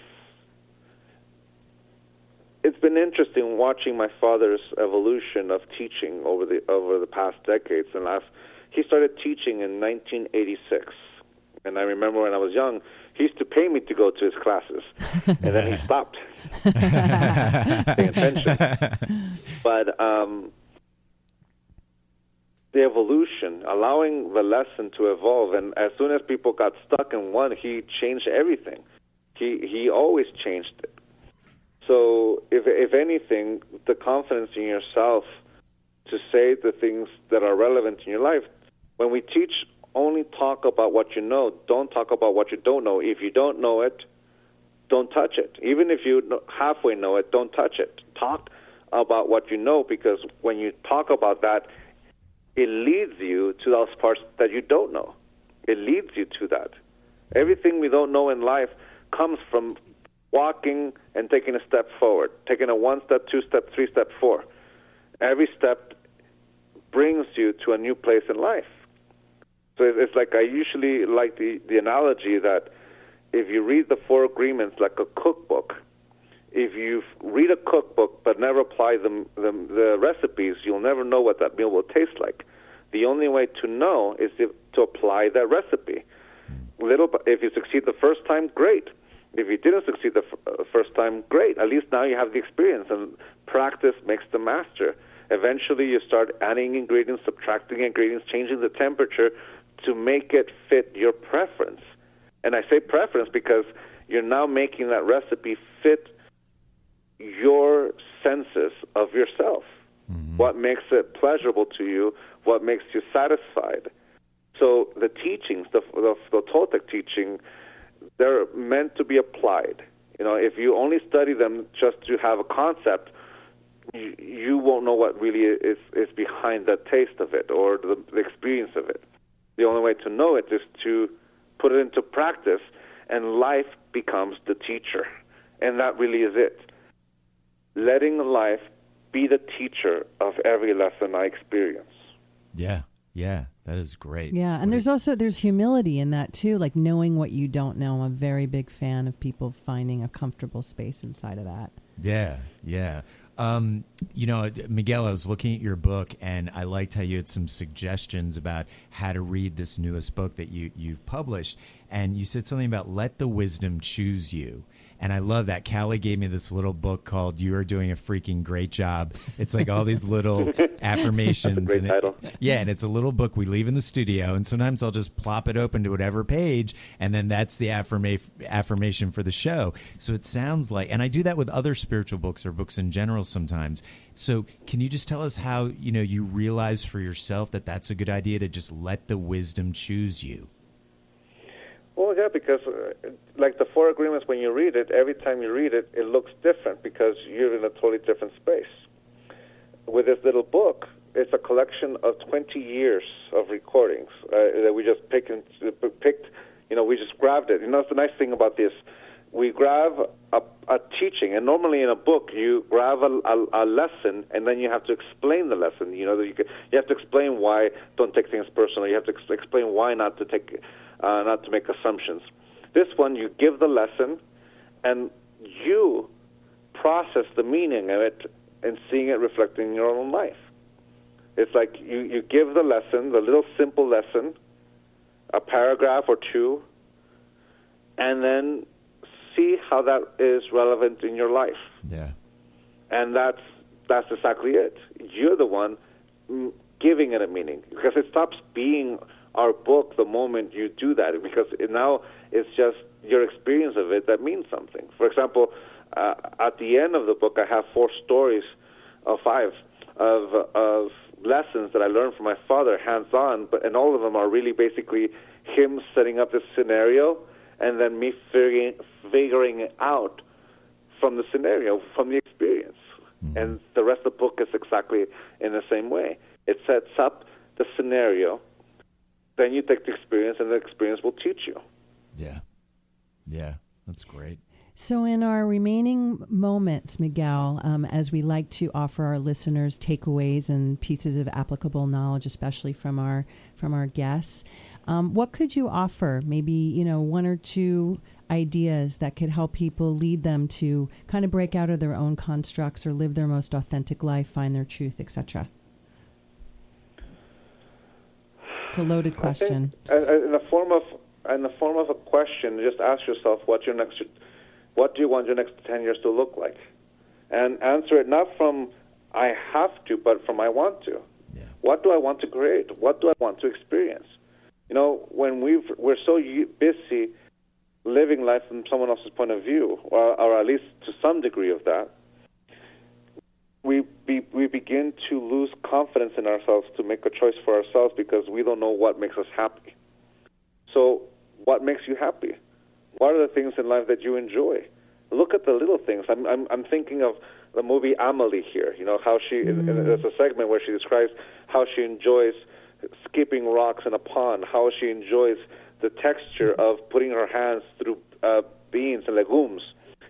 it's been interesting watching my father's evolution of teaching over the over the past decades. And I've, he started teaching in nineteen eighty-six. And I remember when I was young, he used to pay me to go to his classes, and then he stopped paying attention. But um, the evolution, allowing the lesson to evolve, and as soon as people got stuck in one, he changed everything. He he always changed it. So if if anything, the confidence in yourself to say the things that are relevant in your life. When we teach, only talk about what you know. Don't talk about what you don't know. If you don't know it, don't touch it. Even if you halfway know it, don't touch it. Talk about what you know, because when you talk about that, it leads you to those parts that you don't know. It leads you to that. Everything we don't know in life comes from walking and taking a step forward, taking a one step, two step, three step, four. Every step brings you to a new place in life. So it's like I usually like the, the analogy that if you read the Four Agreements like a cookbook, if you read a cookbook but never apply the, the, the recipes, you'll never know what that meal will taste like. The only way to know is to, to apply that recipe. Little, if you succeed the first time, great. If you didn't succeed the f- first time, great. At least now you have the experience, and practice makes the master. Eventually you start adding ingredients, subtracting ingredients, changing the temperature, to make it fit your preference. And I say preference because you're now making that recipe fit your senses of yourself. Mm-hmm. What makes it pleasurable to you, what makes you satisfied. So the teachings, the, the, the Toltec teaching, they're meant to be applied. You know, if you only study them just to have a concept, you, you won't know what really is, is behind the taste of it or the, the experience of it. The only way to know it is to put it into practice, and life becomes the teacher. And that really is it. Letting life be the teacher of every lesson I experience. Yeah, yeah, that is great. Yeah, and what there's is- also there's humility in that too, like knowing what you don't know. I'm a very big fan of people finding a comfortable space inside of that. Yeah, yeah. Um, you know, Miguel, I was looking at your book, and I liked how you had some suggestions about how to read this newest book that you, you've published. And you said something about let the wisdom choose you. And I love that. Callie gave me this little book called You Are Doing a Freaking Great Job. It's like all these little affirmations. That's a great title. It, yeah, and it's a little book we leave in the studio, and sometimes I'll just plop it open to whatever page, and then that's the affirma- affirmation for the show. So it sounds like, and I do that with other spiritual books or books in general sometimes. So can you just tell us how, you know, you realize for yourself that that's a good idea to just let the wisdom choose you? Well, yeah, because uh, like the Four Agreements, when you read it, every time you read it, it looks different because you're in a totally different space. With this little book, it's a collection of twenty years of recordings uh, that we just pick and, uh, picked. You know, we just grabbed it. You know, that's the nice thing about this. We grab a, a teaching, and normally in a book, you grab a, a, a lesson, and then you have to explain the lesson. You know, you, can, you have to explain why don't take things personal. You have to ex- explain why not to take, uh, not to make assumptions. This one, you give the lesson, and you process the meaning of it and seeing it reflected in your own life. It's like you, you give the lesson, the little simple lesson, a paragraph or two, and then see how that is relevant in your life. Yeah. And that's that's exactly it. You're the one giving it a meaning, because it stops being our book the moment you do that, because it now it's just your experience of it that means something. For example, uh, at the end of the book, I have four stories, or five, of of lessons that I learned from my father hands-on, but and all of them are really basically him setting up this scenario, and then me figuring, figuring it out from the scenario, from the experience. Mm-hmm. And the rest of the book is exactly in the same way. It sets up the scenario, then you take the experience, and the experience will teach you. Yeah. Yeah, that's great. So in our remaining moments, Miguel, um, as we like to offer our listeners takeaways and pieces of applicable knowledge, especially from our from our guests, um, what could you offer? Maybe, you know, one or two ideas that could help people, lead them to kind of break out of their own constructs or live their most authentic life, find their truth, et cetera. It's a loaded question. I think, in the form of in the form of a question, just ask yourself what your next. What do you want your next ten years to look like? And answer it not from I have to, but from I want to. Yeah. What do I want to create? What do I want to experience? You know, when we've, we're so busy living life from someone else's point of view, or, or at least to some degree of that, we be, we begin to lose confidence in ourselves to make a choice for ourselves because we don't know what makes us happy. So what makes you happy? What are the things in life that you enjoy? Look at the little things. I'm I'm, I'm thinking of the movie Amelie here. You know how she. Mm. There's a segment where she describes how she enjoys skipping rocks in a pond. How she enjoys the texture of putting her hands through uh, beans and legumes.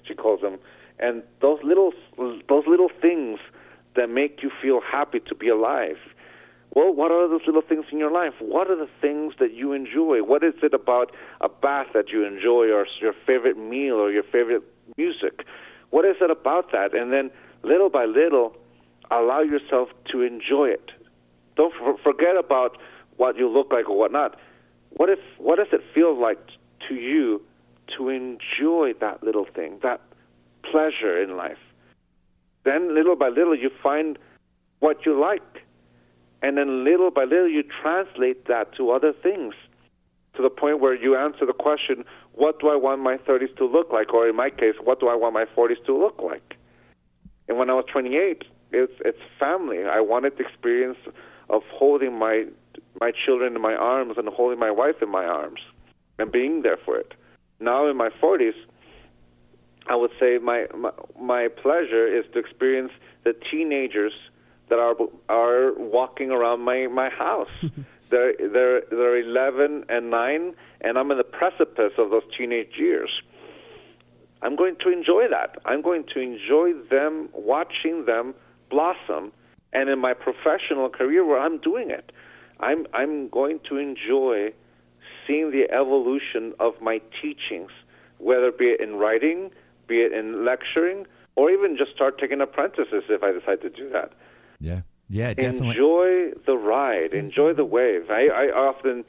She calls them, and those little those little things that make you feel happy to be alive. Well, what are those little things in your life? What are the things that you enjoy? What is it about a bath that you enjoy, or your favorite meal, or your favorite music? What is it about that? And then little by little, allow yourself to enjoy it. Don't f- forget about what you look like or whatnot. What if? What does it feel like t- to you to enjoy that little thing, that pleasure in life? Then little by little, you find what you like. And then little by little, you translate that to other things, to the point where you answer the question, what do I want my thirties to look like? Or in my case, what do I want my forties to look like? And when I was twenty-eight, it's, it's family. I wanted the experience of holding my my children in my arms and holding my wife in my arms and being there for it. Now in my forties, I would say my my, my pleasure is to experience the teenagers that are are walking around my, my house. they're, they're, they're eleven and nine, and I'm in the precipice of those teenage years. I'm going to enjoy that. I'm going to enjoy them, watching them blossom, and in my professional career where I'm doing it, I'm I'm going to enjoy seeing the evolution of my teachings, whether be it in writing, be it in lecturing, or even just start taking apprentices if I decide to do that. Yeah, yeah, definitely. Enjoy the ride. Enjoy the wave. I, I often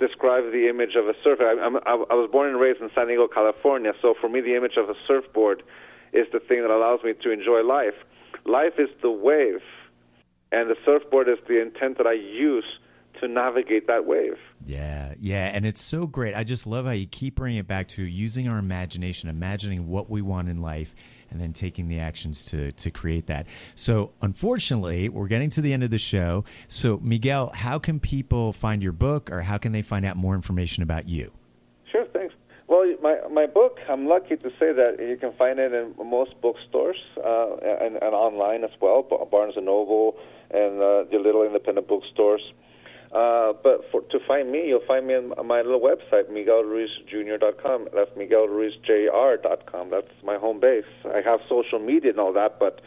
describe the image of a surfer. I, I'm, I was born and raised in San Diego, California, so for me the image of a surfboard is the thing that allows me to enjoy life. Life is the wave, and the surfboard is the intent that I use to navigate that wave. Yeah, yeah, and it's so great. I just love how you keep bringing it back to using our imagination, imagining what we want in life, and then taking the actions to to create that. So unfortunately, we're getting to the end of the show. So Miguel, how can people find your book, or how can they find out more information about you? Sure, thanks. Well, my my book, I'm lucky to say that you can find it in most bookstores uh, and, and online as well, Barnes and Noble and uh, the little independent bookstores. Uh, but for, to find me, you'll find me on my little website, Miguel Ruiz Junior dot com. That's Miguel Ruiz J R dot com. That's my home base. I have social media and all that, but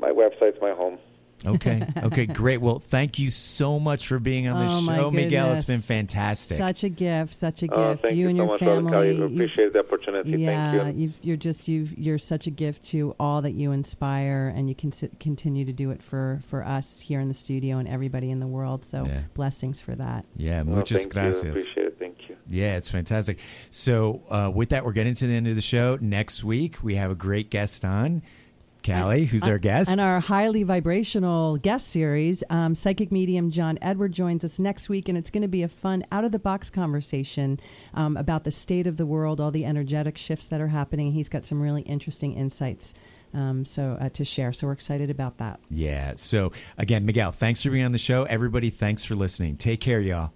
my website's my home. Okay. Okay, great. Well, thank you so much for being on the oh show, Miguel. It's been fantastic. Such a gift, such a gift. Oh, thank you, you and so your much, family. I appreciate the opportunity. Yeah, thank you. You've, you're just you've, you're such a gift to all that you inspire, and you can sit, continue to do it for, for us here in the studio and everybody in the world. So yeah. Blessings for that. Yeah, muchas oh, gracias. You. Appreciate it. Thank you. Yeah, it's fantastic. So uh, with that, we're getting to the end of the show. Next week, we have a great guest on. Callie, who's uh, our guest. And our highly vibrational guest series, um, psychic medium John Edward joins us next week, and it's going to be a fun, out-of-the-box conversation um, about the state of the world, all the energetic shifts that are happening. He's got some really interesting insights um, so uh, to share, so we're excited about that. Yeah, so again, Miguel, thanks for being on the show. Everybody, thanks for listening. Take care, y'all.